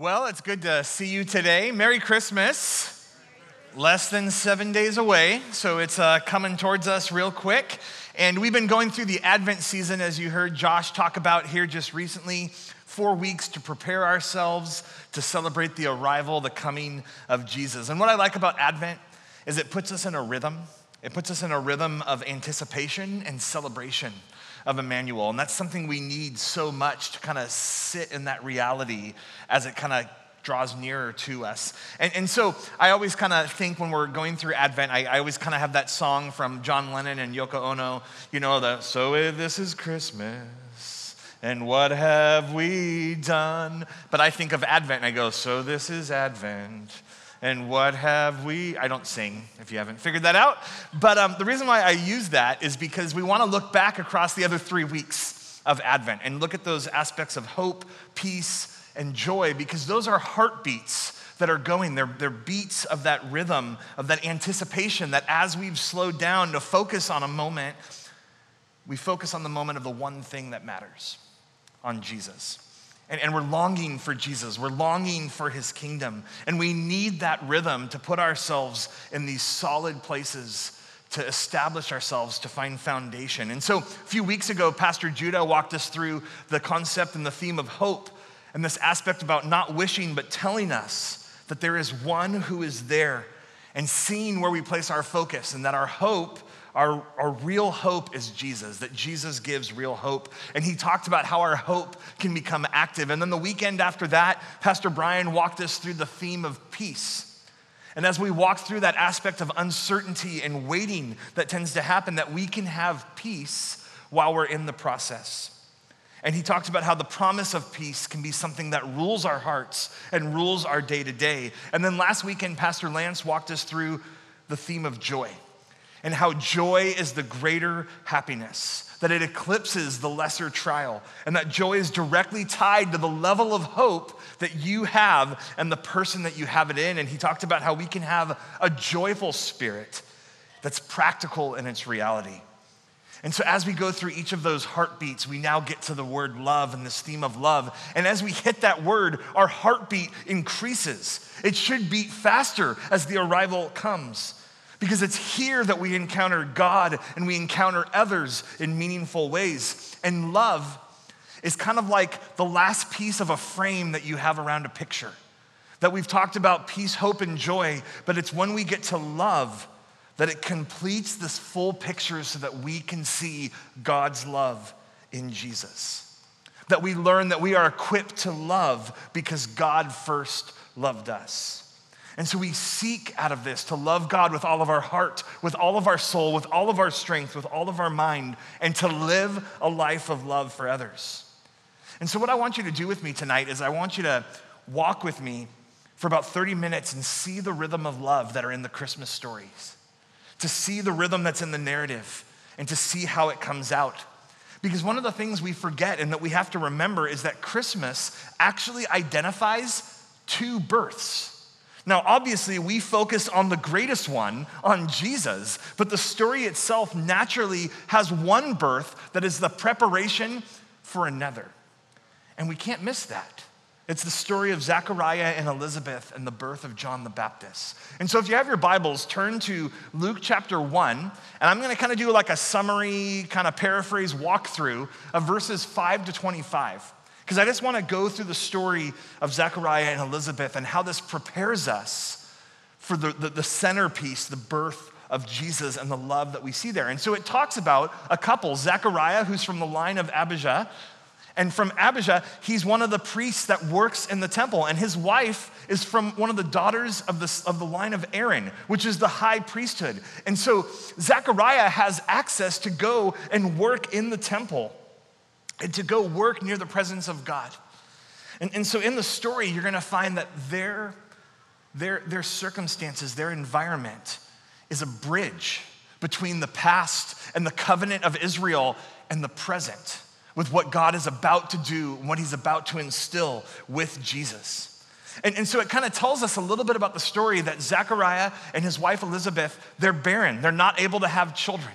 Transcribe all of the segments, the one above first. Well, it's good to see you today. Merry Christmas. Less than 7 days away, so it's coming towards us real quick. And we've been going through the Advent season, as you heard Josh talk about here just recently, 4 weeks to prepare ourselves to celebrate the arrival, the coming of Jesus. And what I like about Advent is it puts us in a rhythm. It puts us in a rhythm of anticipation and celebration of Emmanuel. And that's something we need so much to kind of sit in that reality as it kind of draws nearer to us. And so I always kind of think when we're going through Advent, I always kind of have that song from John Lennon and Yoko Ono, you know, so this is Christmas and what have we done? But I think of Advent and I go, so this is Advent. And what have we, I don't sing if you haven't figured that out, but the reason why I use that is because we want to look back across the other 3 weeks of Advent and look at those aspects of hope, peace, and joy, because those are heartbeats that are going. They're beats of that rhythm, of that anticipation that as we've slowed down to focus on a moment, we focus on the moment of the one thing that matters, on Jesus. And we're longing for Jesus. We're longing for his kingdom. And we need that rhythm to put ourselves in these solid places to establish ourselves, to find foundation. And so a few weeks ago, Pastor Judah walked us through the concept and the theme of hope and this aspect about not wishing, but telling us that there is one who is there and seeing where we place our focus, and that our hope, Our real hope is Jesus, that Jesus gives real hope. And he talked about how our hope can become active. And then the weekend after that, Pastor Brian walked us through the theme of peace. And as we walk through that aspect of uncertainty and waiting that tends to happen, that we can have peace while we're in the process. And he talked about how the promise of peace can be something that rules our hearts and rules our day to day. And then last weekend, Pastor Lance walked us through the theme of joy, and how joy is the greater happiness, that it eclipses the lesser trial, and that joy is directly tied to the level of hope that you have and the person that you have it in. And he talked about how we can have a joyful spirit that's practical in its reality. And so as we go through each of those heartbeats, we now get to the word love and this theme of love. And as we hit that word, our heartbeat increases. It should beat faster as the arrival comes, because it's here that we encounter God and we encounter others in meaningful ways. And love is kind of like the last piece of a frame that you have around a picture. That we've talked about peace, hope, and joy, but it's when we get to love that it completes this full picture so that we can see God's love in Jesus. That we learn that we are equipped to love because God first loved us. And so we seek out of this to love God with all of our heart, with all of our soul, with all of our strength, with all of our mind, and to live a life of love for others. And so what I want you to do with me tonight is I want you to walk with me for about 30 minutes and see the rhythm of love that are in the Christmas stories, to see the rhythm that's in the narrative, and to see how it comes out. Because one of the things we forget and that we have to remember is that Christmas actually identifies two births. Now, obviously, we focus on the greatest one, on Jesus, but the story itself naturally has one birth that is the preparation for another. And we can't miss that. It's the story of Zechariah and Elizabeth and the birth of John the Baptist. And so if you have your Bibles, turn to Luke chapter 1, and I'm going to kind of do like a summary, kind of paraphrase walkthrough of verses 5 to 25. Because I just want to go through the story of Zechariah and Elizabeth and how this prepares us for the centerpiece, the birth of Jesus and the love that we see there. And so it talks about a couple, Zechariah, who's from the line of Abijah, and from Abijah, he's one of the priests that works in the temple, and his wife is from one of the daughters of the line of Aaron, which is the high priesthood. And so Zechariah has access to go and work in the temple, and to go work near the presence of God. And so in the story, you're gonna find that their circumstances, their environment is a bridge between the past and the covenant of Israel and the present, with what God is about to do, what he's about to instill with Jesus. And so it kind of tells us a little bit about the story that Zechariah and his wife Elizabeth, they're barren, they're not able to have children.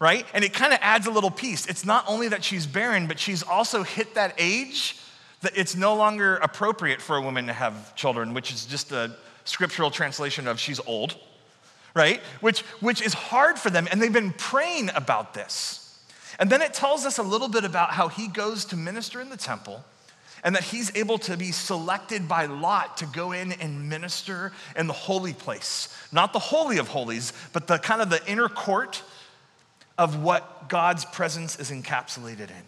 Right? And it kind of adds a little piece. It's not only that she's barren, but she's also hit that age that it's no longer appropriate for a woman to have children, which is just a scriptural translation of she's old, right? Which is hard for them, and they've been praying about this. And then it tells us a little bit about how he goes to minister in the temple and that he's able to be selected by lot to go in and minister in the holy place. Not the holy of holies, but the kind of the inner court of what God's presence is encapsulated in.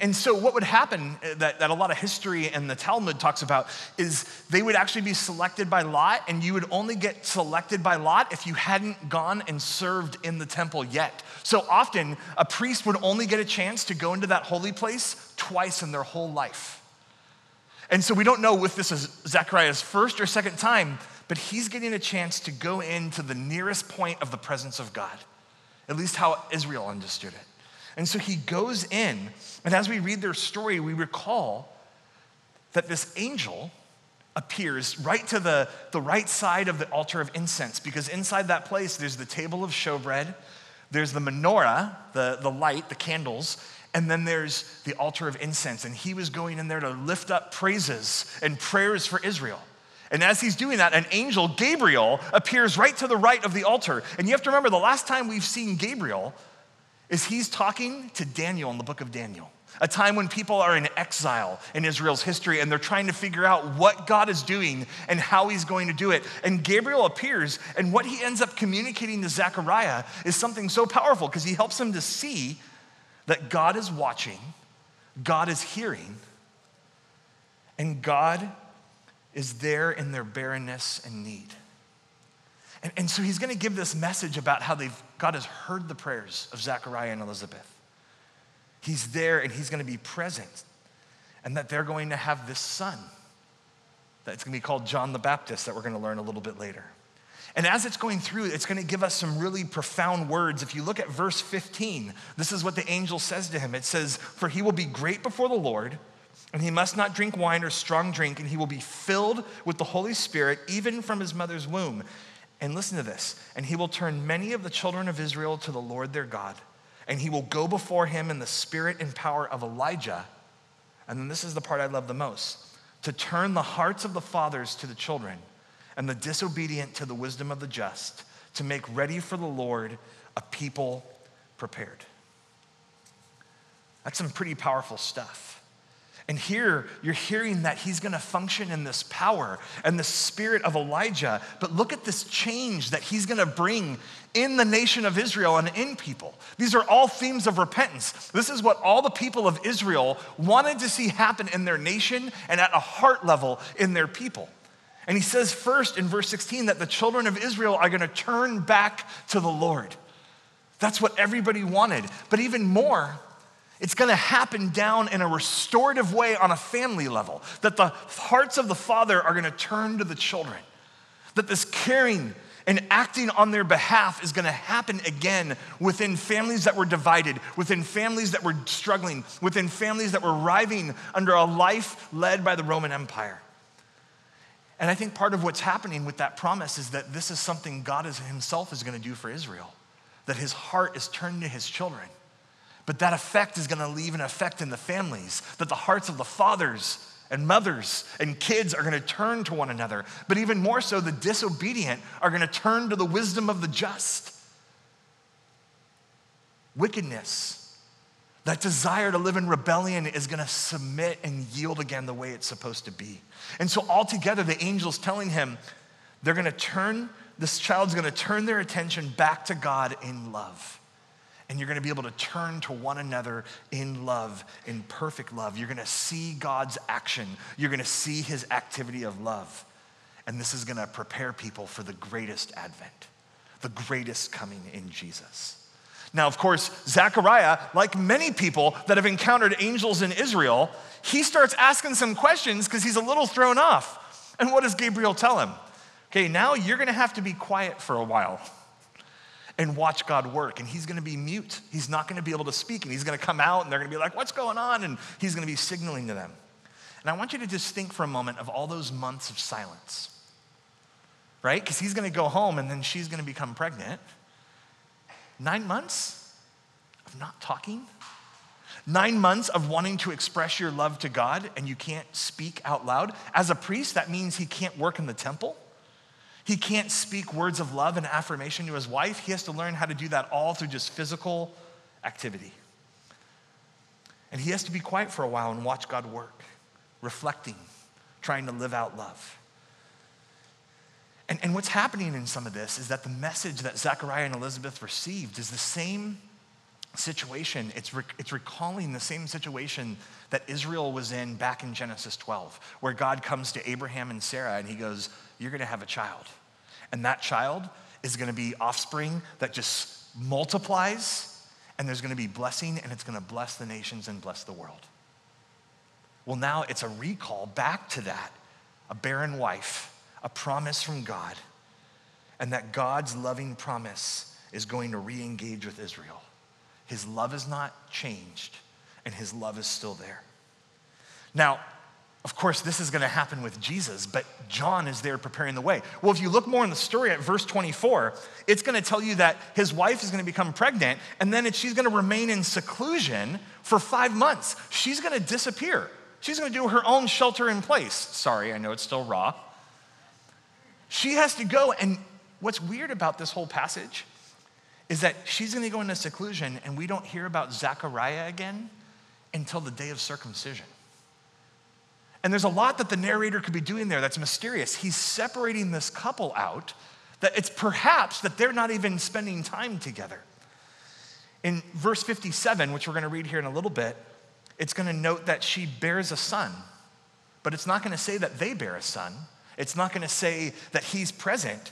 And so what would happen that a lot of history and the Talmud talks about is they would actually be selected by lot, and you would only get selected by lot if you hadn't gone and served in the temple yet. So often a priest would only get a chance to go into that holy place twice in their whole life. And so we don't know if this is Zechariah's first or second time, but he's getting a chance to go into the nearest point of the presence of God, at least how Israel understood it. And so he goes in, and as we read their story, we recall that this angel appears right to the right side of the altar of incense, because inside that place, there's the table of showbread, there's the menorah, the light, the candles, and then there's the altar of incense. And he was going in there to lift up praises and prayers for Israel. And as he's doing that, an angel, Gabriel, appears right to the right of the altar. And you have to remember, the last time we've seen Gabriel is he's talking to Daniel in the book of Daniel, a time when people are in exile in Israel's history and they're trying to figure out what God is doing and how he's going to do it. And Gabriel appears, and what he ends up communicating to Zechariah is something so powerful, because he helps him to see that God is watching, God is hearing, and God is there in their barrenness and need. And so he's going to give this message about how God has heard the prayers of Zechariah and Elizabeth. He's there, and he's going to be present, and that they're going to have this son that's going to be called John the Baptist, that we're going to learn a little bit later. And as it's going through, it's going to give us some really profound words. If you look at verse 15, this is what the angel says to him. It says, "For he will be great before the Lord, and he must not drink wine or strong drink, and he will be filled with the Holy Spirit even from his mother's womb." And listen to this. "And he will turn many of the children of Israel to the Lord their God. And he will go before him in the spirit and power of Elijah." And then this is the part I love the most. "To turn the hearts of the fathers to the children and the disobedient to the wisdom of the just, to make ready for the Lord a people prepared." That's some pretty powerful stuff. And here, you're hearing that he's going to function in this power and the spirit of Elijah. But look at this change that he's going to bring in the nation of Israel and in people. These are all themes of repentance. This is what all the people of Israel wanted to see happen in their nation and at a heart level in their people. And he says first in verse 16 that the children of Israel are going to turn back to the Lord. That's what everybody wanted. But even more, it's going to happen down in a restorative way on a family level, that the hearts of the father are going to turn to the children, that this caring and acting on their behalf is going to happen again within families that were divided, within families that were struggling, within families that were writhing under a life led by the Roman Empire. And I think part of what's happening with that promise is that this is something God himself is going to do for Israel, that his heart is turned to his children. But that effect is going to leave an effect in the families, that the hearts of the fathers and mothers and kids are going to turn to one another. But even more so, the disobedient are going to turn to the wisdom of the just. Wickedness, that desire to live in rebellion, is going to submit and yield again the way it's supposed to be. And so altogether, the angel's telling him, they're going to turn, this child's going to turn their attention back to God in love. And you're going to be able to turn to one another in love, in perfect love. You're going to see God's action. You're going to see his activity of love. And this is going to prepare people for the greatest advent, the greatest coming in Jesus. Now, of course, Zechariah, like many people that have encountered angels in Israel, he starts asking some questions because he's a little thrown off. And what does Gabriel tell him? Okay, now you're going to have to be quiet for a while and watch God work. And he's going to be mute. He's not going to be able to speak. And he's going to come out, and they're going to be like, "What's going on?" And he's going to be signaling to them. And I want you to just think for a moment of all those months of silence, right? Because he's going to go home, and then she's going to become pregnant. 9 months of not talking. 9 months of wanting to express your love to God and you can't speak out loud. As a priest, that means he can't work in the temple. He can't speak words of love and affirmation to his wife. He has to learn how to do that all through just physical activity. And he has to be quiet for a while and watch God work, reflecting, trying to live out love. And what's happening in some of this is that the message that Zechariah and Elizabeth received is the same situation. It's recalling the same situation that Israel was in back in Genesis 12, where God comes to Abraham and Sarah and he goes, you're gonna have a child. And that child is gonna be offspring that just multiplies, and there's gonna be blessing, and it's gonna bless the nations and bless the world. Well, now it's a recall back to that, a barren wife, a promise from God, and that God's loving promise is going to re-engage with Israel. His love is not changed, and his love is still there. Now, of course, this is gonna happen with Jesus, but John is there preparing the way. Well, if you look more in the story at verse 24, it's gonna tell you that his wife is gonna become pregnant, and then she's gonna remain in seclusion for 5 months. She's gonna disappear. She's gonna do her own shelter in place. Sorry, I know it's still raw. She has to go, and what's weird about this whole passage is that she's gonna go into seclusion, and we don't hear about Zechariah again until the day of circumcision. And there's a lot that the narrator could be doing there that's mysterious. He's separating this couple out, that it's perhaps that they're not even spending time together. In verse 57, which we're gonna read here in a little bit, it's gonna note that she bears a son, but it's not gonna say that they bear a son. It's not gonna say that he's present.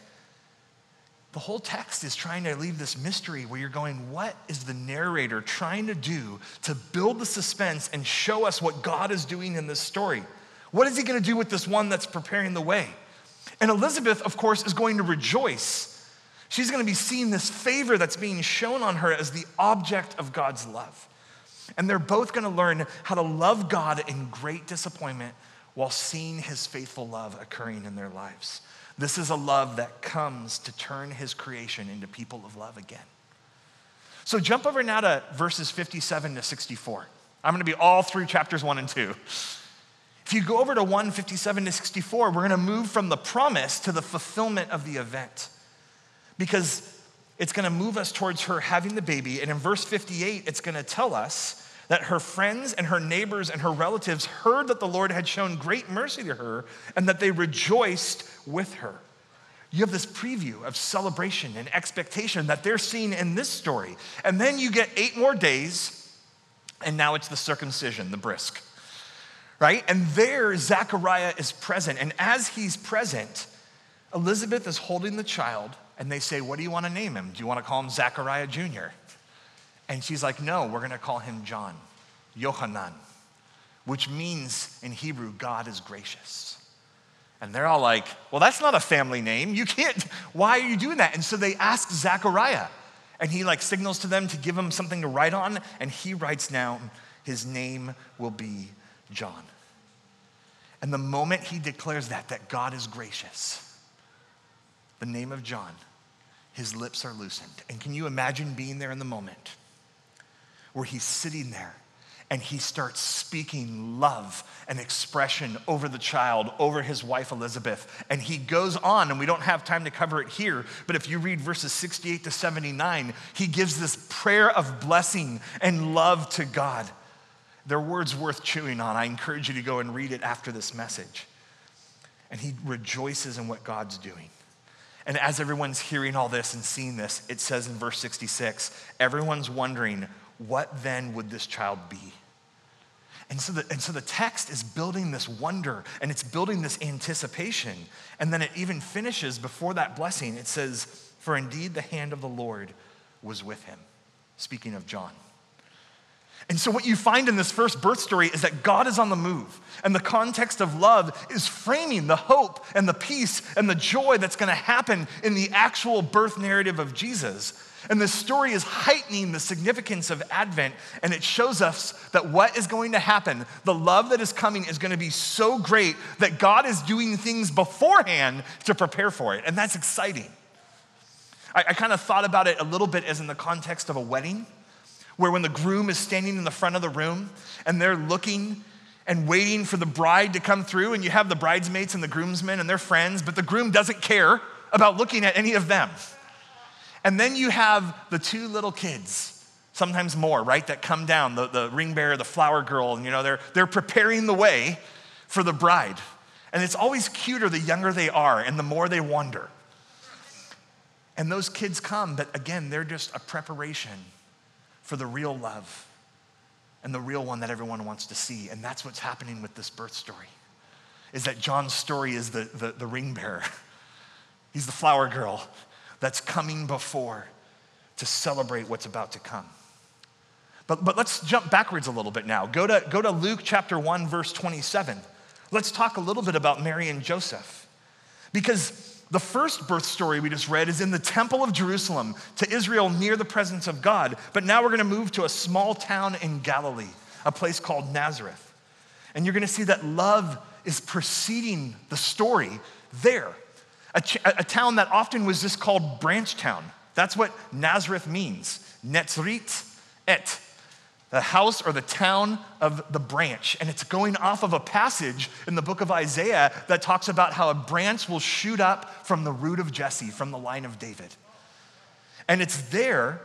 The whole text is trying to leave this mystery where you're going, what is the narrator trying to do to build the suspense and show us what God is doing in this story? What is he gonna do with this one that's preparing the way? And Elizabeth, of course, is going to rejoice. She's gonna be seeing this favor that's being shown on her as the object of God's love. And they're both gonna learn how to love God in great disappointment while seeing his faithful love occurring in their lives. This is a love that comes to turn his creation into people of love again. So jump over now to verses 57 to 64. I'm gonna be all through chapters 1 and 2. If you go over to 1:57 to 64, we're gonna move from the promise to the fulfillment of the event, because it's gonna move us towards her having the baby. And in verse 58, it's gonna tell us that her friends and her neighbors and her relatives heard that the Lord had shown great mercy to her and that they rejoiced with her. You have this preview of celebration and expectation that they're seeing in this story. And then you get 8 more days, and now it's the circumcision, the brisk, right? And there, Zechariah is present. And as he's present, Elizabeth is holding the child, and they say, what do you want to name him? Do you want to call him Zechariah Jr.? And she's like, no, we're gonna call him John, Yohanan, which means in Hebrew, God is gracious. And they're all like, well, that's not a family name. You can't, why are you doing that? And so they ask Zechariah, and he like signals to them to give him something to write on, and he writes down, his name will be John. And the moment he declares that God is gracious, the name of John, his lips are loosened. And can you imagine being there in the moment where he's sitting there and he starts speaking love and expression over the child, over his wife Elizabeth, and he goes on, and we don't have time to cover it here, but if you read verses 68 to 79, he gives this prayer of blessing and love to God. Their words worth chewing on. I encourage you to go and read it after this message. And he rejoices in what God's doing. And as everyone's hearing all this and seeing this, it says in verse 66, everyone's wondering, what then would this child be? And so the text is building this wonder, and it's building this anticipation. And then it even finishes before that blessing. It says, for indeed the hand of the Lord was with him. Speaking of John. And so what you find in this first birth story is that God is on the move, and the context of love is framing the hope and the peace and the joy that's gonna happen in the actual birth narrative of Jesus. And this story is heightening the significance of Advent, and it shows us that what is going to happen, the love that is coming, is gonna be so great that God is doing things beforehand to prepare for it, and that's exciting. I kind of thought about it a little bit as in the context of a wedding, where when the groom is standing in the front of the room and they're looking and waiting for the bride to come through, and you have the bridesmaids and the groomsmen and their friends, but the groom doesn't care about looking at any of them. And then you have the two little kids, sometimes more, right, that come down, the ring bearer, the flower girl, and you know, they're preparing the way for the bride. And it's always cuter the younger they are and the more they wander. And those kids come, but again, they're just a preparation for the real love and the real one that everyone wants to see. And that's what's happening with this birth story, is that John's story is the ring bearer. He's the flower girl that's coming before to celebrate what's about to come. But let's jump backwards a little bit now. Go to Luke chapter 1, verse 27. Let's talk a little bit about Mary and Joseph, because the first birth story we just read is in the temple of Jerusalem to Israel near the presence of God. But now we're gonna move to a small town in Galilee, a place called Nazareth. And you're gonna see that love is preceding the story there. A town that often was just called Branch Town. That's what Nazareth means. Netzrit et, the house or the town of the branch. And it's going off of a passage in the book of Isaiah that talks about how a branch will shoot up from the root of Jesse, from the line of David. And it's there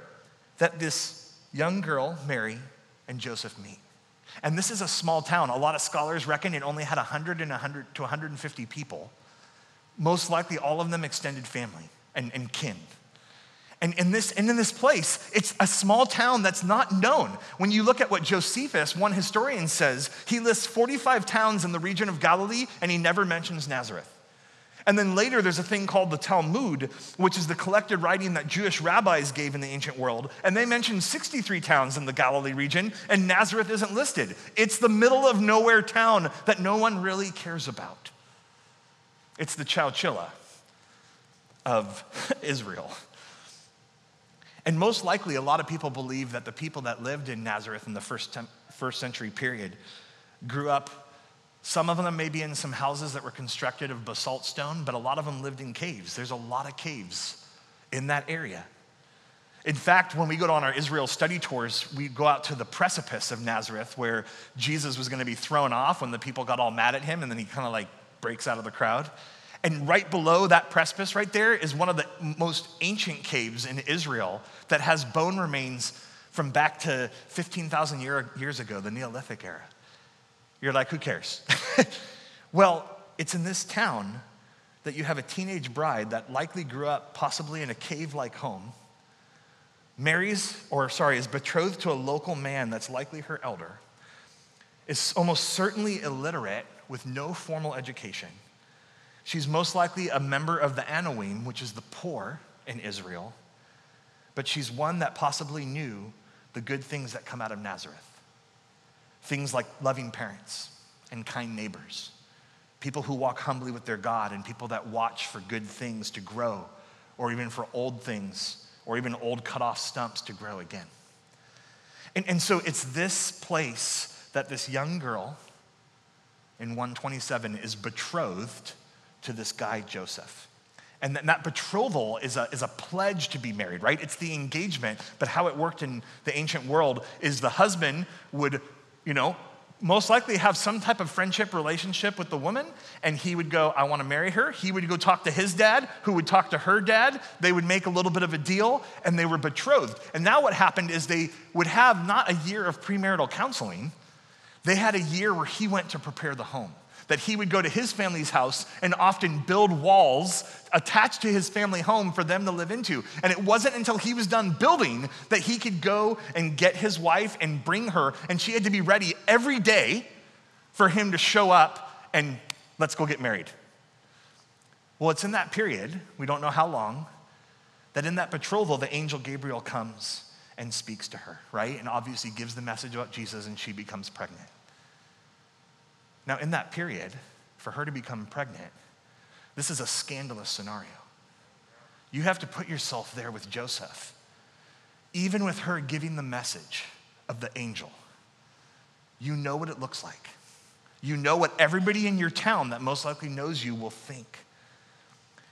that this young girl, Mary, and Joseph meet. And this is a small town. A lot of scholars reckon it only had 100 to 150 people, most likely all of them extended family and kin. And in this place, it's a small town that's not known. When you look at what Josephus, one historian, says, he lists 45 towns in the region of Galilee, and he never mentions Nazareth. And then later, there's a thing called the Talmud, which is the collected writing that Jewish rabbis gave in the ancient world, and they mention 63 towns in the Galilee region, and Nazareth isn't listed. It's the middle of nowhere town that no one really cares about. It's the Chowchilla of Israel. And most likely, a lot of people believe that the people that lived in Nazareth in the first century period grew up, some of them maybe in some houses that were constructed of basalt stone, but a lot of them lived in caves. There's a lot of caves in that area. In fact, when we go on our Israel study tours, we go out to the precipice of Nazareth where Jesus was gonna be thrown off when the people got all mad at him, and then he kinda like breaks out of the crowd. And right below that precipice right there is one of the most ancient caves in Israel that has bone remains from back to 15,000 years ago, the Neolithic era. You're like, who cares? Well, it's in this town that you have a teenage bride that likely grew up possibly in a cave-like home, is betrothed to a local man that's likely her elder, is almost certainly illiterate with no formal education. She's most likely a member of the Anoim, which is the poor in Israel, but she's one that possibly knew the good things that come out of Nazareth. Things like loving parents and kind neighbors, people who walk humbly with their God, and people that watch for good things to grow, or even for old things, or even old cut-off stumps to grow again. And so it's this place that this young girl in 127 is betrothed to this guy, Joseph. And that betrothal is a pledge to be married, right? It's the engagement, but how it worked in the ancient world is the husband would, most likely have some type of friendship relationship with the woman, and he would go, I wanna marry her. He would go talk to his dad, who would talk to her dad. They would make a little bit of a deal, and they were betrothed. And now what happened is they would have not a year of premarital counseling. They had a year where he went to prepare the home, that he would go to his family's house and often build walls attached to his family home for them to live into. And it wasn't until he was done building that he could go and get his wife and bring her, and she had to be ready every day for him to show up and let's go get married. Well, it's in that period, we don't know how long, that in that betrothal, the angel Gabriel comes and speaks to her, right? And obviously gives the message about Jesus, and she becomes pregnant. Now, in that period, for her to become pregnant, this is a scandalous scenario. You have to put yourself there with Joseph, even with her giving the message of the angel. You know what it looks like. You know what everybody in your town that most likely knows you will think.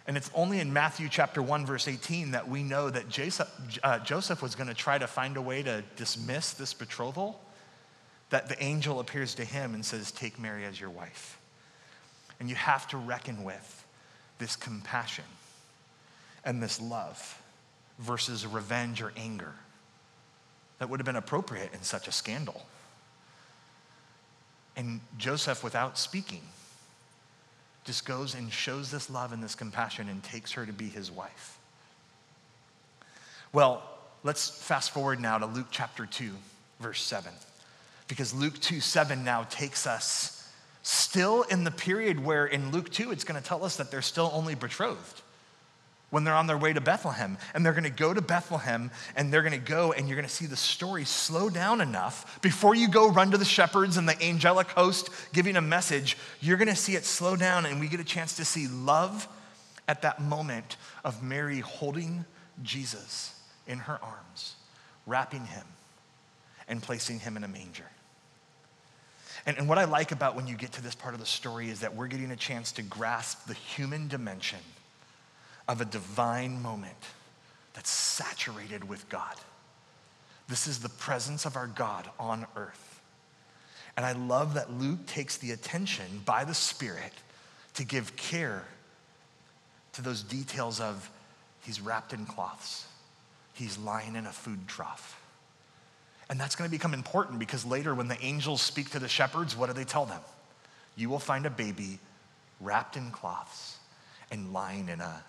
And it's only in Matthew chapter 1, verse 18 that we know that Joseph was going to try to find a way to dismiss this betrothal, that the angel appears to him and says, take Mary as your wife. And you have to reckon with this compassion and this love versus revenge or anger that would have been appropriate in such a scandal. And Joseph, without speaking, just goes and shows this love and this compassion and takes her to be his wife. Well, let's fast forward now to Luke chapter 2, verse 7. Because Luke 2:7 now takes us still in the period where in Luke 2, it's going to tell us that they're still only betrothed when they're on their way to Bethlehem. And they're going to go to Bethlehem, and they're going to go, and you're going to see the story slow down enough. Before you go run to the shepherds and the angelic host giving a message, you're going to see it slow down, and we get a chance to see love at that moment of Mary holding Jesus in her arms, wrapping him, and placing him in a manger. And what I like about when you get to this part of the story is that we're getting a chance to grasp the human dimension of a divine moment that's saturated with God. This is the presence of our God on earth. And I love that Luke takes the attention by the Spirit to give care to those details of he's wrapped in cloths, he's lying in a food trough. And that's going to become important because later when the angels speak to the shepherds, what do they tell them? You will find a baby wrapped in cloths and lying in a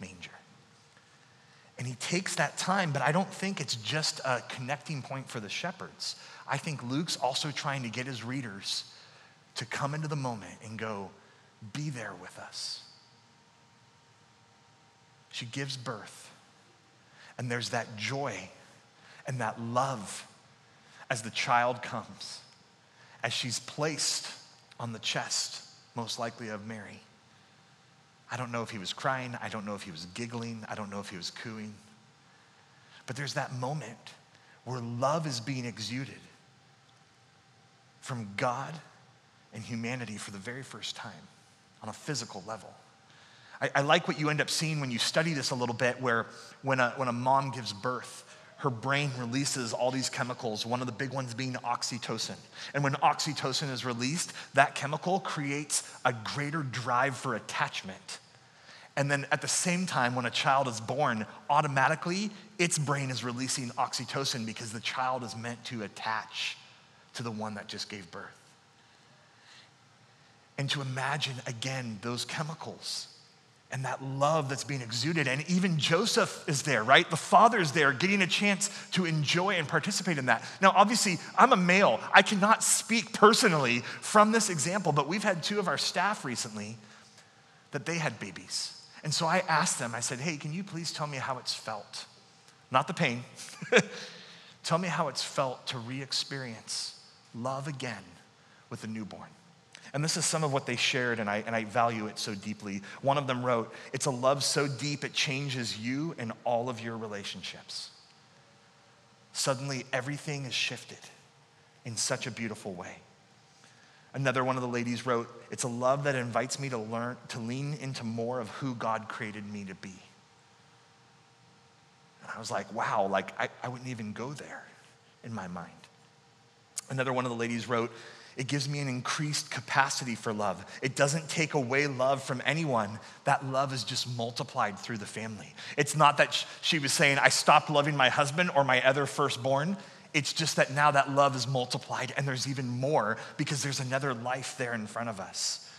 manger. And he takes that time, but I don't think it's just a connecting point for the shepherds. I think Luke's also trying to get his readers to come into the moment and go, be there with us. She gives birth, and there's that joy and that love as the child comes, as she's placed on the chest, most likely of Mary. I don't know if he was crying. I don't know if he was giggling. I don't know if he was cooing. But there's that moment where love is being exuded from God and humanity for the very first time on a physical level. I like what you end up seeing when you study this a little bit, where when a mom gives birth, her brain releases all these chemicals, one of the big ones being oxytocin. And when oxytocin is released, that chemical creates a greater drive for attachment. And then at the same time, when a child is born, automatically its brain is releasing oxytocin because the child is meant to attach to the one that just gave birth. And to imagine, again, those chemicals and that love that's being exuded. And even Joseph is there, right? The father's there getting a chance to enjoy and participate in that. Now, obviously, I'm a male. I cannot speak personally from this example, but we've had two of our staff recently that they had babies. And so I asked them, I said, hey, can you please tell me how it's felt? Not the pain. Tell me how it's felt to re-experience love again with a newborn. And this is some of what they shared, and I value it so deeply. One of them wrote, it's a love so deep it changes you and all of your relationships. Suddenly, everything is shifted in such a beautiful way. Another one of the ladies wrote, it's a love that invites me to learn to lean into more of who God created me to be. And I was like, wow, like I wouldn't even go there in my mind. Another one of the ladies wrote, it gives me an increased capacity for love. It doesn't take away love from anyone. That love is just multiplied through the family. It's not that she was saying, I stopped loving my husband or my other firstborn. It's just that now that love is multiplied and there's even more because there's another life there in front of us.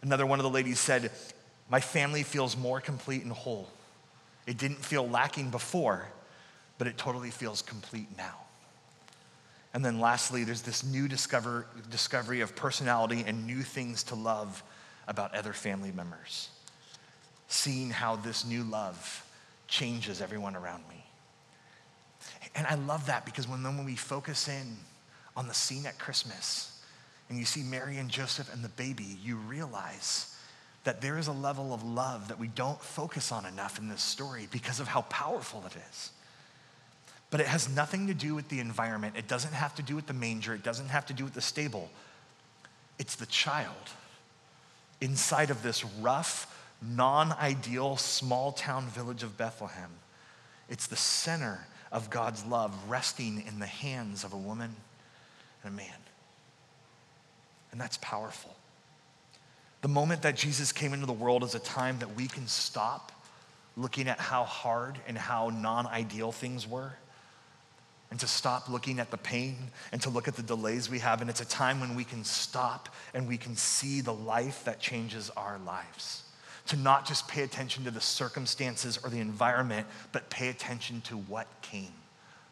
Another one of the ladies said, my family feels more complete and whole. It didn't feel lacking before, but it totally feels complete now. And then lastly, there's this new discovery of personality and new things to love about other family members. Seeing how this new love changes everyone around me. And I love that because when we focus in on the scene at Christmas and you see Mary and Joseph and the baby, you realize that there is a level of love that we don't focus on enough in this story because of how powerful it is. But it has nothing to do with the environment. It doesn't have to do with the manger. It doesn't have to do with the stable. It's the child inside of this rough, non-ideal small-town village of Bethlehem. It's the center of God's love resting in the hands of a woman and a man. And that's powerful. The moment that Jesus came into the world is a time that we can stop looking at how hard and how non-ideal things were, and to stop looking at the pain and to look at the delays we have. And it's a time when we can stop and we can see the life that changes our lives. To not just pay attention to the circumstances or the environment, but pay attention to what came,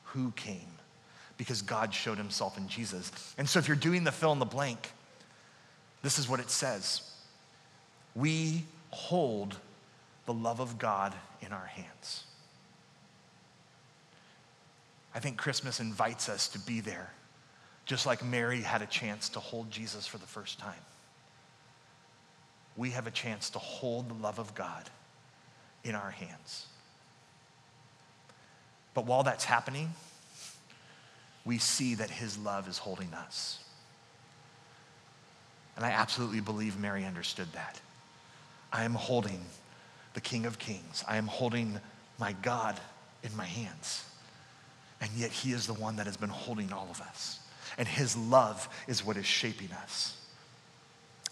who came, because God showed himself in Jesus. And so if you're doing the fill in the blank, this is what it says. We hold the love of God in our hands. I think Christmas invites us to be there, just like Mary had a chance to hold Jesus for the first time. We have a chance to hold the love of God in our hands. But while that's happening, we see that his love is holding us. And I absolutely believe Mary understood that. I am holding the King of Kings. I am holding my God in my hands. And yet he is the one that has been holding all of us. And his love is what is shaping us.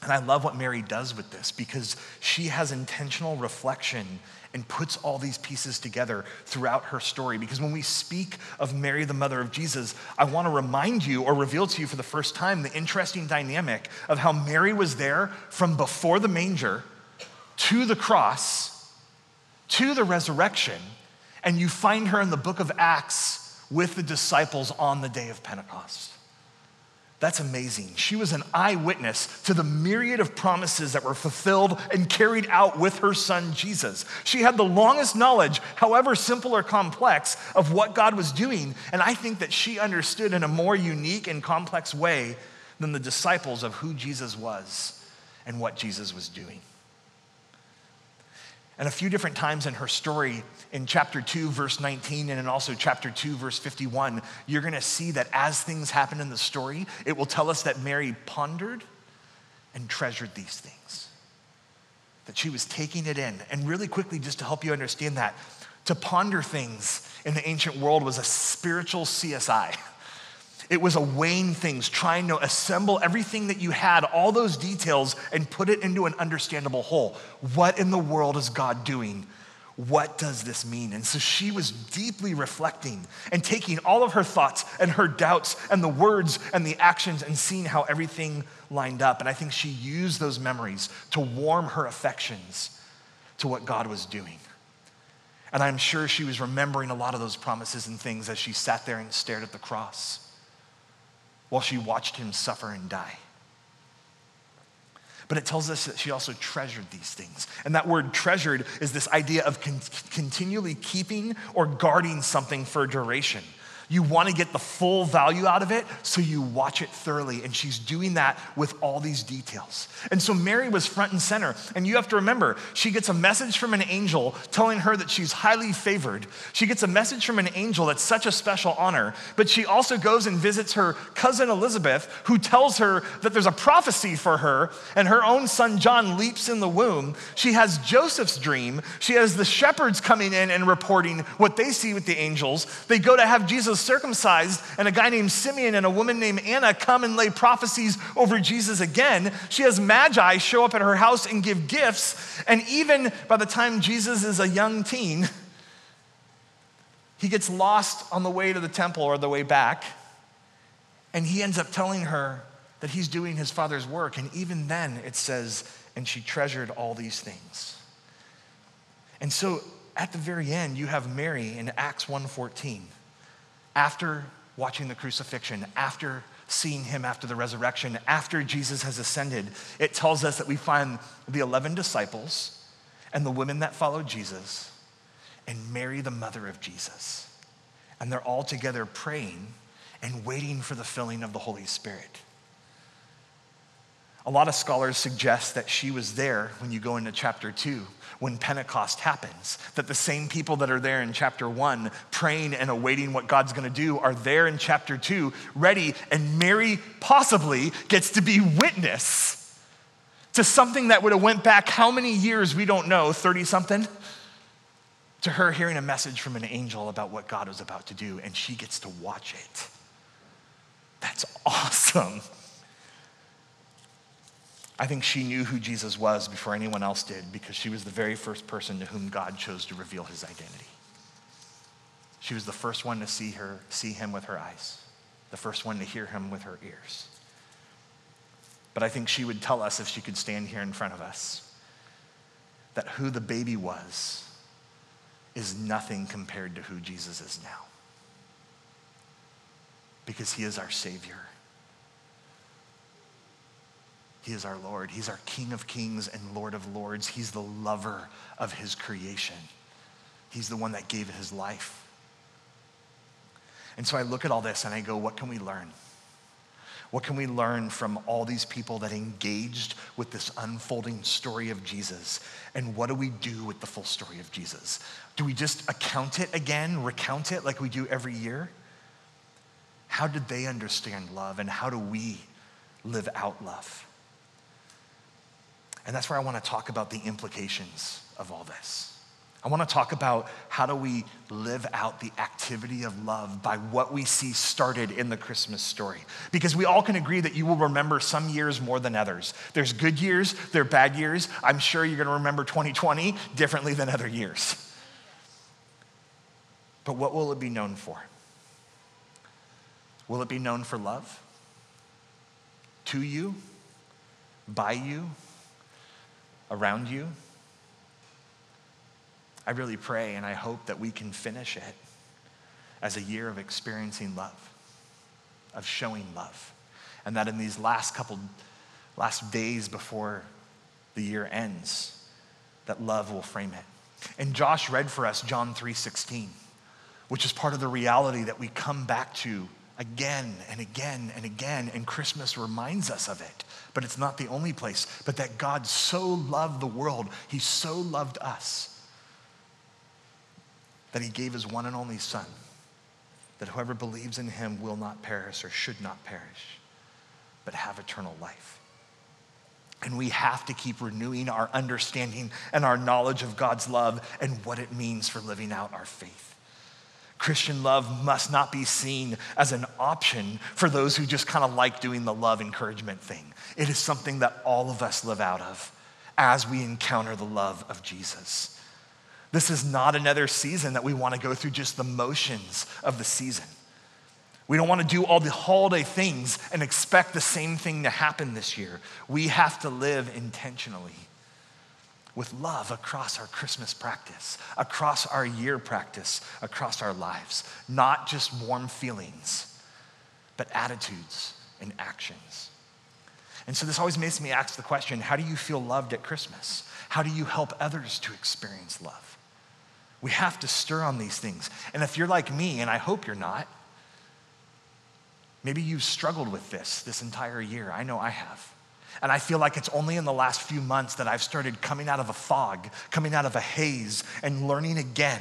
And I love what Mary does with this, because she has intentional reflection and puts all these pieces together throughout her story. Because when we speak of Mary, the mother of Jesus, I want to remind you or reveal to you for the first time the interesting dynamic of how Mary was there from before the manger to the cross to the resurrection. And you find her in the book of Acts with the disciples on the day of Pentecost. That's amazing. She was an eyewitness to the myriad of promises that were fulfilled and carried out with her son, Jesus. She had the longest knowledge, however simple or complex, of what God was doing. And I think that she understood in a more unique and complex way than the disciples of who Jesus was and what Jesus was doing. And a few different times in her story, in chapter 2, verse 19, and in also chapter 2, verse 51, you're going to see that as things happen in the story, it will tell us that Mary pondered and treasured these things, that she was taking it in. And really quickly, just to help you understand that, to ponder things in the ancient world was a spiritual CSI. It was a weighing things, trying to assemble everything that you had, all those details, and put it into an understandable whole. What in the world is God doing? What does this mean? And so she was deeply reflecting and taking all of her thoughts and her doubts and the words and the actions and seeing how everything lined up. And I think she used those memories to warm her affections to what God was doing. And I'm sure she was remembering a lot of those promises and things as she sat there and stared at the cross, while she watched him suffer and die. But it tells us that she also treasured these things. And that word treasured is this idea of continually keeping or guarding something for a duration. You want to get the full value out of it, so you watch it thoroughly. And she's doing that with all these details. And so Mary was front and center. And you have to remember, she gets a message from an angel telling her that she's highly favored. She gets a message from an angel that's such a special honor. But she also goes and visits her cousin Elizabeth, who tells her that there's a prophecy for her, and her own son John leaps in the womb. She has Joseph's dream. She has the shepherds coming in and reporting what they see with the angels. They go to have Jesus circumcised, and a guy named Simeon and a woman named Anna come and lay prophecies over Jesus again. She has magi show up at her house and give gifts. And even by the time Jesus is a young teen, he gets lost on the way to the temple or the way back, and he ends up telling her that he's doing his father's work. And even then, it says, and she treasured all these things. And so at the very end, you have Mary in Acts 1:14. After watching the crucifixion, after seeing him after the resurrection, after Jesus has ascended, it tells us that we find the 11 disciples and the women that followed Jesus and Mary, the mother of Jesus. And they're all together praying and waiting for the filling of the Holy Spirit. A lot of scholars suggest that she was there when you go into chapter 2, when Pentecost happens, that the same people that are there in chapter 1 praying and awaiting what God's going to do are there in chapter 2 ready, and Mary possibly gets to be witness to something that would have went back how many years, we don't know, 30-something, to her hearing a message from an angel about what God was about to do, and she gets to watch it. That's awesome. I think she knew who Jesus was before anyone else did because she was the very first person to whom God chose to reveal his identity. She was the first one to see him with her eyes, the first one to hear him with her ears. But I think she would tell us, if she could stand here in front of us, that who the baby was is nothing compared to who Jesus is now. Because he is our Savior. He is our Lord. He's our King of Kings and Lord of Lords. He's the lover of his creation. He's the one that gave his life. And so I look at all this and I go, what can we learn? What can we learn from all these people that engaged with this unfolding story of Jesus? And what do we do with the full story of Jesus? Do we just account it again, recount it like we do every year? How did they understand love, and how do we live out love? And that's where I want to talk about the implications of all this. I want to talk about how do we live out the activity of love by what we see started in the Christmas story. Because we all can agree that you will remember some years more than others. There's good years, there are bad years. I'm sure you're going to remember 2020 differently than other years. But what will it be known for? Will it be known for love? To you? By you? Around you? I really pray and I hope that we can finish it as a year of experiencing love, of showing love. And that in these last days before the year ends, that love will frame it. And Josh read for us John 3:16, which is part of the reality that we come back to again and again and again, and Christmas reminds us of it. But it's not the only place, but that God so loved the world, he so loved us, that he gave his one and only son, that whoever believes in him will not perish, or should not perish, but have eternal life. And we have to keep renewing our understanding and our knowledge of God's love and what it means for living out our faith. Christian love must not be seen as an option for those who just kind of like doing the love encouragement thing. It is something that all of us live out of as we encounter the love of Jesus. This is not another season that we want to go through just the motions of the season. We don't want to do all the holiday things and expect the same thing to happen this year. We have to live intentionally with love across our Christmas practice, across our year practice, across our lives. Not just warm feelings, but attitudes and actions. And so this always makes me ask the question, how do you feel loved at Christmas? How do you help others to experience love? We have to stir on these things. And if you're like me, and I hope you're not, maybe you've struggled with this entire year. I know I have. And I feel like it's only in the last few months that I've started coming out of a fog, coming out of a haze, and learning again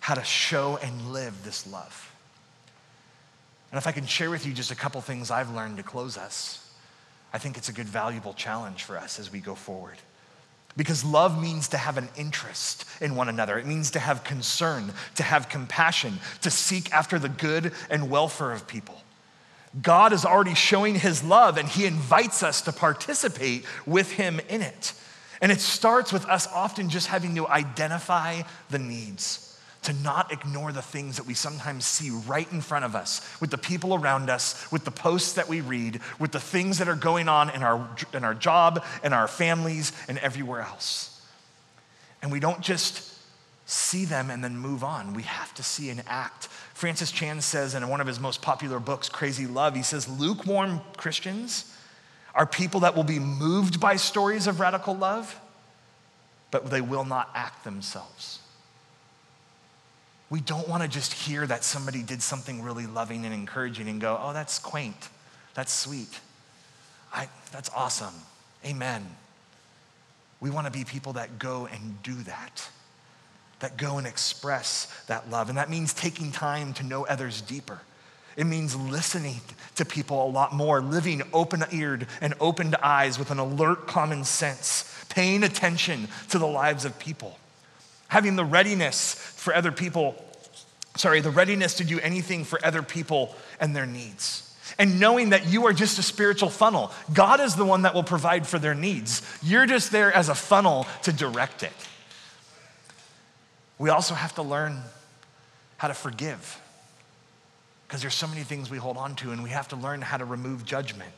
how to show and live this love. And if I can share with you just a couple things I've learned to close us, I think it's a good, valuable challenge for us as we go forward. Because love means to have an interest in one another. It means to have concern, to have compassion, to seek after the good and welfare of people. God is already showing his love, and he invites us to participate with him in it. And it starts with us often just having to identify the needs, to not ignore the things that we sometimes see right in front of us, with the people around us, with the posts that we read, with the things that are going on in our job, in our families, and everywhere else. And we don't just see them and then move on. We have to see and act. Francis Chan says in one of his most popular books, Crazy Love, he says, lukewarm Christians are people that will be moved by stories of radical love, but they will not act themselves. We don't want to just hear that somebody did something really loving and encouraging and go, oh, that's quaint, that's sweet, that's awesome, amen. We want to be people that go and do that go and express that love. And that means taking time to know others deeper. It means listening to people a lot more, living open-eared and opened eyes with an alert common sense, paying attention to the lives of people, having the readiness for other people, the readiness to do anything for other people and their needs. And knowing that you are just a spiritual funnel. God is the one that will provide for their needs. You're just there as a funnel to direct it. We also have to learn how to forgive, because there's so many things we hold on to, and we have to learn how to remove judgment,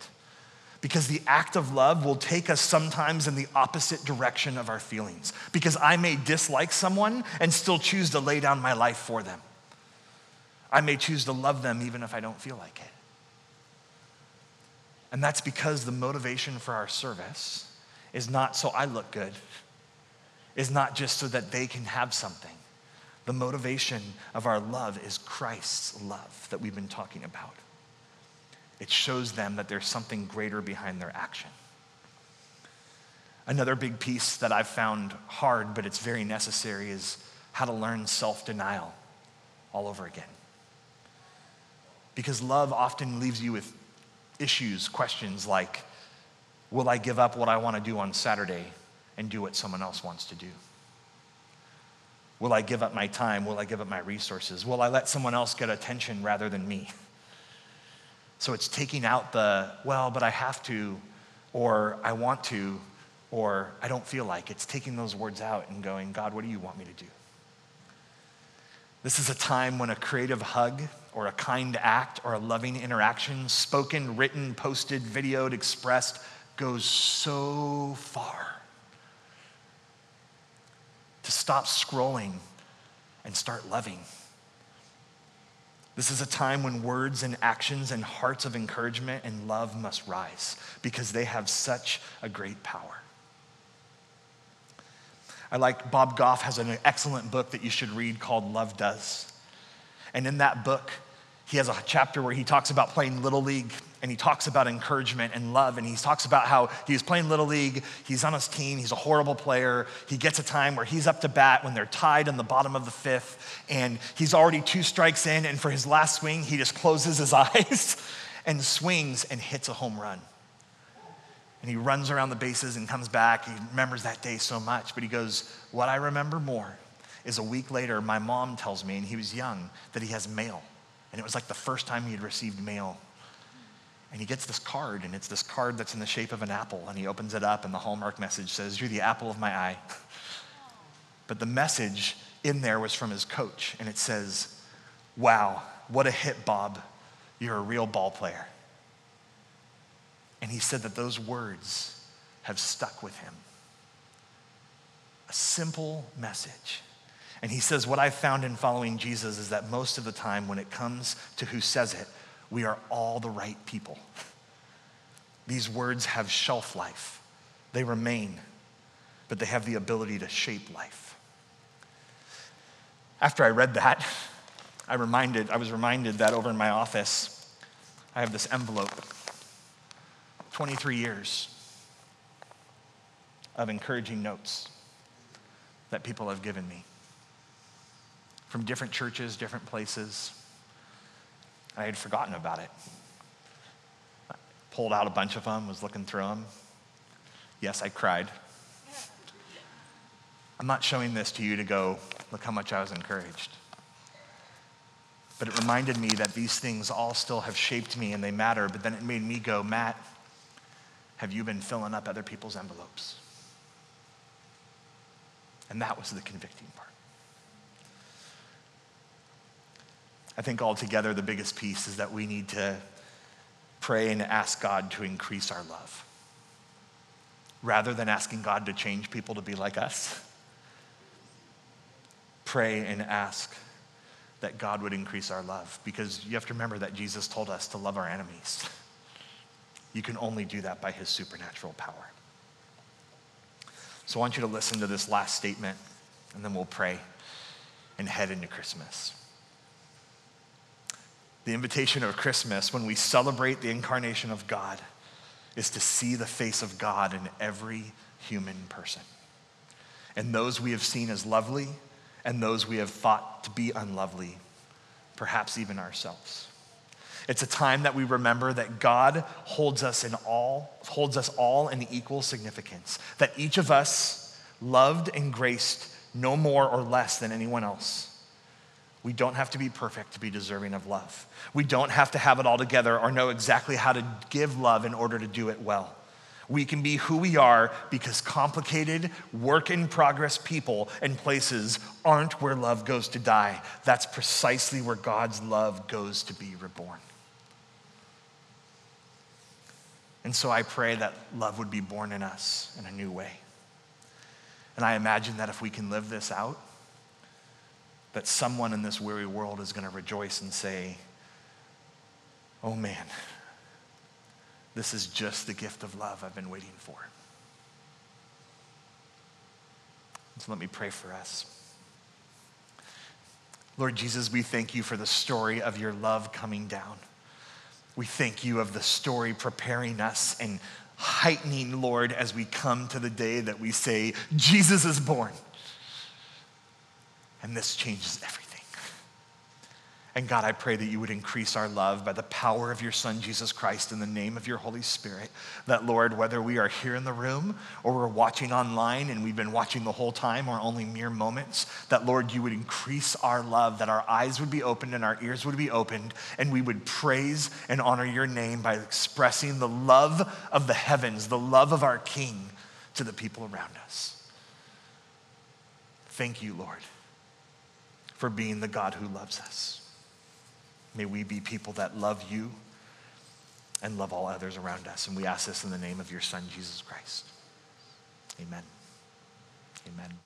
because the act of love will take us sometimes in the opposite direction of our feelings, because I may dislike someone and still choose to lay down my life for them. I may choose to love them even if I don't feel like it. And that's because the motivation for our service is not so I look good, is not just so that they can have something. The motivation of our love is Christ's love that we've been talking about. It shows them that there's something greater behind their action. Another big piece that I've found hard, but it's very necessary, is how to learn self-denial all over again. Because love often leaves you with issues, questions like, will I give up what I want to do on Saturday and do what someone else wants to do? Will I give up my time? Will I give up my resources? Will I let someone else get attention rather than me? So it's taking out the, well, but I have to, or I want to, or I don't feel like. It's taking those words out and going, God, what do you want me to do? This is a time when a creative hug or a kind act or a loving interaction, spoken, written, posted, videoed, expressed, goes so far. To stop scrolling and start loving. This is a time when words and actions and hearts of encouragement and love must rise, because they have such a great power. I like Bob Goff has an excellent book that you should read called Love Does. And in that book, he has a chapter where he talks about playing Little League, and he talks about encouragement and love, and he talks about how he's playing Little League, he's on his team, he's a horrible player, he gets a time where he's up to bat when they're tied in the bottom of the fifth, and he's already 2 strikes in, and for his last swing, he just closes his eyes and swings and hits a home run. And he runs around the bases and comes back. He remembers that day so much, but he goes, what I remember more is a week later, my mom tells me, and he was young, that he has mail. And it was like the first time he had received mail. And he gets this card, and it's this card that's in the shape of an apple, and he opens it up, and the Hallmark message says, you're the apple of my eye. But the message in there was from his coach, and it says, wow, what a hit, Bob. You're a real ball player. And he said that those words have stuck with him. A simple message. And he says, what I found in following Jesus is that most of the time when it comes to who says it, we are all the right people. These words have shelf life. They remain, but they have the ability to shape life. After I read that, I was reminded that over in my office, I have this envelope. 23 years of encouraging notes that people have given me from different churches, different places. I had forgotten about it. I pulled out a bunch of them, was looking through them. Yes, I cried. I'm not showing this to you to go, look how much I was encouraged. But it reminded me that these things all still have shaped me and they matter, but then it made me go, Matt, have you been filling up other people's envelopes? And that was the convicting part. I think altogether the biggest piece is that we need to pray and ask God to increase our love. Rather than asking God to change people to be like us, pray and ask that God would increase our love, because you have to remember that Jesus told us to love our enemies. You can only do that by his supernatural power. So I want you to listen to this last statement, and then we'll pray and head into Christmas. The invitation of Christmas, when we celebrate the incarnation of God, is to see the face of God in every human person. And those we have seen as lovely, and those we have thought to be unlovely, perhaps even ourselves. It's a time that we remember that God holds us all in equal significance, that each of us loved and graced no more or less than anyone else. We don't have to be perfect to be deserving of love. We don't have to have it all together or know exactly how to give love in order to do it well. We can be who we are because complicated, work-in-progress people and places aren't where love goes to die. That's precisely where God's love goes to be reborn. And so I pray that love would be born in us in a new way. And I imagine that if we can live this out, that someone in this weary world is going to rejoice and say, oh man, this is just the gift of love I've been waiting for. So let me pray for us. Lord Jesus, we thank you for the story of your love coming down. We thank you of the story preparing us and heightening, Lord, as we come to the day that we say, Jesus is born. And this changes everything. And God, I pray that you would increase our love by the power of your Son, Jesus Christ, in the name of your Holy Spirit, that, Lord, whether we are here in the room or we're watching online and we've been watching the whole time or only mere moments, that, Lord, you would increase our love, that our eyes would be opened and our ears would be opened, and we would praise and honor your name by expressing the love of the heavens, the love of our King to the people around us. Thank you, Lord, for being the God who loves us. May we be people that love you and love all others around us. And we ask this in the name of your Son, Jesus Christ. Amen. Amen.